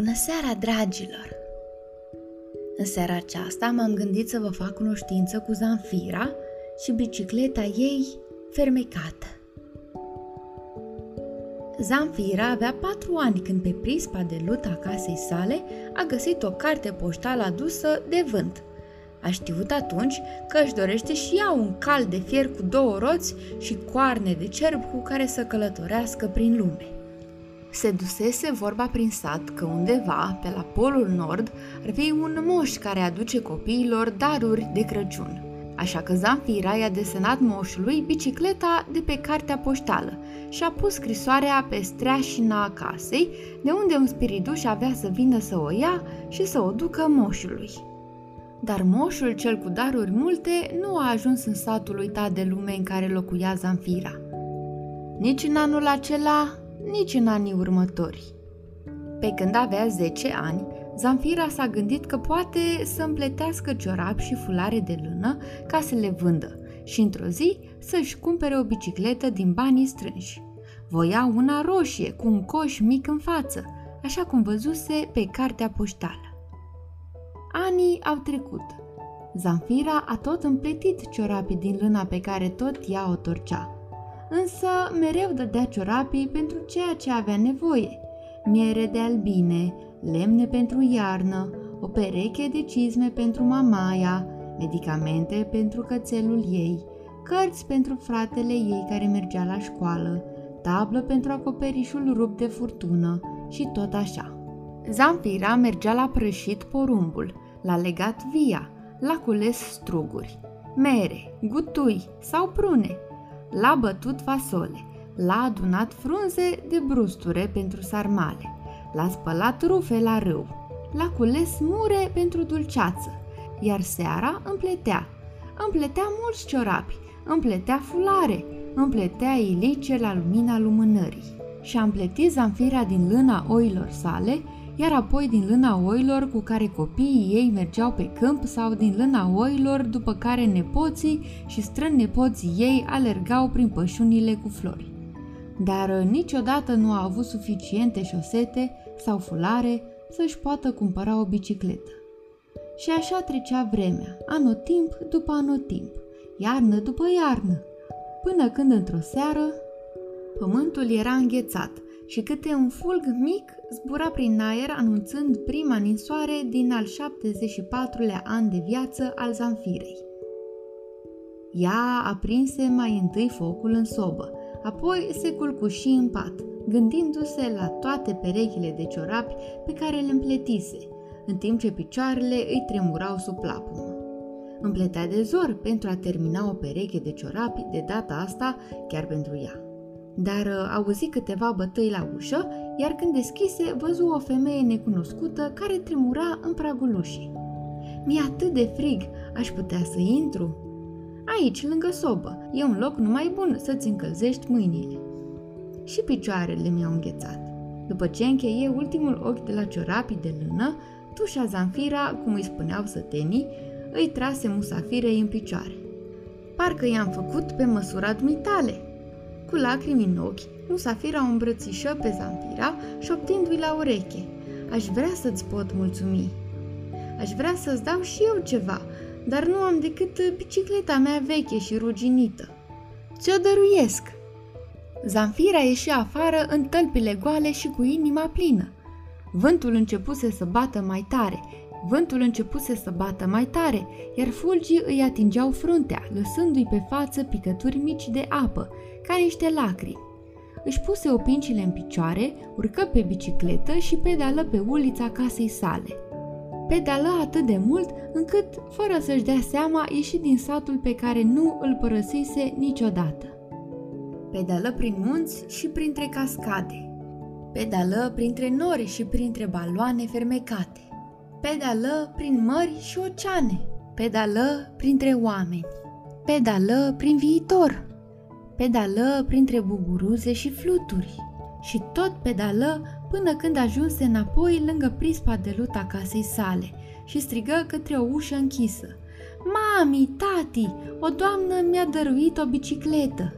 Bună seara, dragilor! În seara aceasta m-am gândit să vă fac cunoștință cu Zanfira și bicicleta ei fermecată. Zanfira avea 4 ani când pe prispa de lut a casei sale a găsit o carte poștală adusă de vânt. A știut atunci că își dorește și ea un cal de fier cu 2 roți și coarne de cerb cu care să călătorească prin lume. Se dusese vorba prin sat că undeva, pe la Polul Nord, ar fi un moș care aduce copiilor daruri de Crăciun. Așa că Zanfira i-a desenat moșului bicicleta de pe cartea poștală și a pus scrisoarea pe streașina casei, de unde un spiriduș avea să vină să o ia și să o ducă moșului. Dar moșul cel cu daruri multe nu a ajuns în satul uitat de lume în care locuia Zanfira. Nici în anul acela, nici în anii următori. Pe când avea 10 ani, Zanfira s-a gândit că poate să împletească ciorapi și fulare de lână ca să le vândă și într-o zi să-și cumpere o bicicletă din banii strânși. Voia una roșie cu un coș mic în față, așa cum văzuse pe cartea poștală. Anii au trecut. Zanfira a tot împletit ciorapii din lâna pe care tot ea o torcea. Însă mereu dădea ciorapii pentru ceea ce avea nevoie. Miere de albine, lemne pentru iarnă, o pereche de cizme pentru mamaia, medicamente pentru cățelul ei, cărți pentru fratele ei care mergea la școală, tablă pentru acoperișul rupt de furtună și tot așa. Zanfira mergea la prășit porumbul, la legat via, la cules struguri, mere, gutui sau prune, la bătut fasole, la adunat frunze de brusture pentru sarmale, la spălat rufe la râu, la cules mure pentru dulceață, iar seara împletea. Împletea mulți ciorapi, împletea fulare, împletea ilice la lumina lumânării. Și-a împletit Zanfira din lâna oilor sale, iar apoi din lâna oilor cu care copiii ei mergeau pe câmp sau din lâna oilor după care nepoții și strănnepoții ei alergau prin pășunile cu flori. Dar niciodată nu a avut suficiente șosete sau fulare să-și poată cumpăra o bicicletă. Și așa trecea vremea, anotimp după anotimp, iarnă după iarnă, până când într-o seară pământul era înghețat și câte un fulg mic zbura prin aer anunțând prima ninsoare din al 74-lea an de viață al Zanfirei. Ea aprinse mai întâi focul în sobă, apoi se culcuși în pat, gândindu-se la toate perechile de ciorapi pe care le împletise, în timp ce picioarele îi tremurau sub plapumă. Împletea de zor pentru a termina o pereche de ciorapi, de data asta chiar pentru ea. Dar auzi câteva bătăi la ușă, iar când deschise, văzu o femeie necunoscută care tremura în pragul ușii. Mi-e atât de frig, aș putea să intru? Aici, lângă sobă, e un loc numai bun să-ți încălzești mâinile. Și picioarele mi-au înghețat. După ce încheie ultimul ochi de la ciorapii de lână, tușa Zanfira, cum îi spuneau sătenii, îi trase musafirei în picioare. Parcă i-am făcut pe măsura dumitale. Cu lacrimi în ochi, musafira o îmbrățișă pe Zanfira, șoptindu-i la ureche: „Aș vrea să-ți pot mulțumi. Aș vrea să-ți dau și eu ceva, dar nu am decât bicicleta mea veche și ruginită. Ți-o dăruiesc!” Zanfira ieși afară în tălpile goale și cu inima plină. Vântul începuse să bată mai tare, iar fulgii îi atingeau fruntea, lăsându-i pe față picături mici de apă, ca niște lacrimi. Își puse opincile în picioare, urcă pe bicicletă și pedală pe ulița casei sale. Pedală atât de mult încât, fără să-și dea seama, ieși din satul pe care nu îl părăsise niciodată. Pedală prin munți și printre cascade. Pedală printre nori și printre baloane fermecate. Pedală prin mări și oceane. Pedală printre oameni. Pedală prin viitor. Pedală printre buburuze și fluturi. Și tot pedală până când ajunse înapoi lângă prispa de lut a casei sale și strigă către o ușă închisă: „Mami, tati, o doamnă mi-a dăruit o bicicletă!”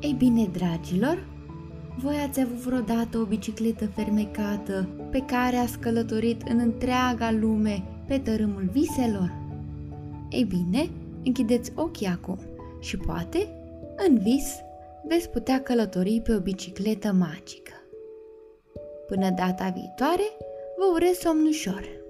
Ei bine, dragilor, Voi ați avut vreodată o bicicletă fermecată pe care ați călătorit în întreaga lume pe tărâmul viselor? Ei bine, închideți ochii acum și poate, în vis, veți putea călători pe o bicicletă magică. Până data viitoare, vă urez somn ușor!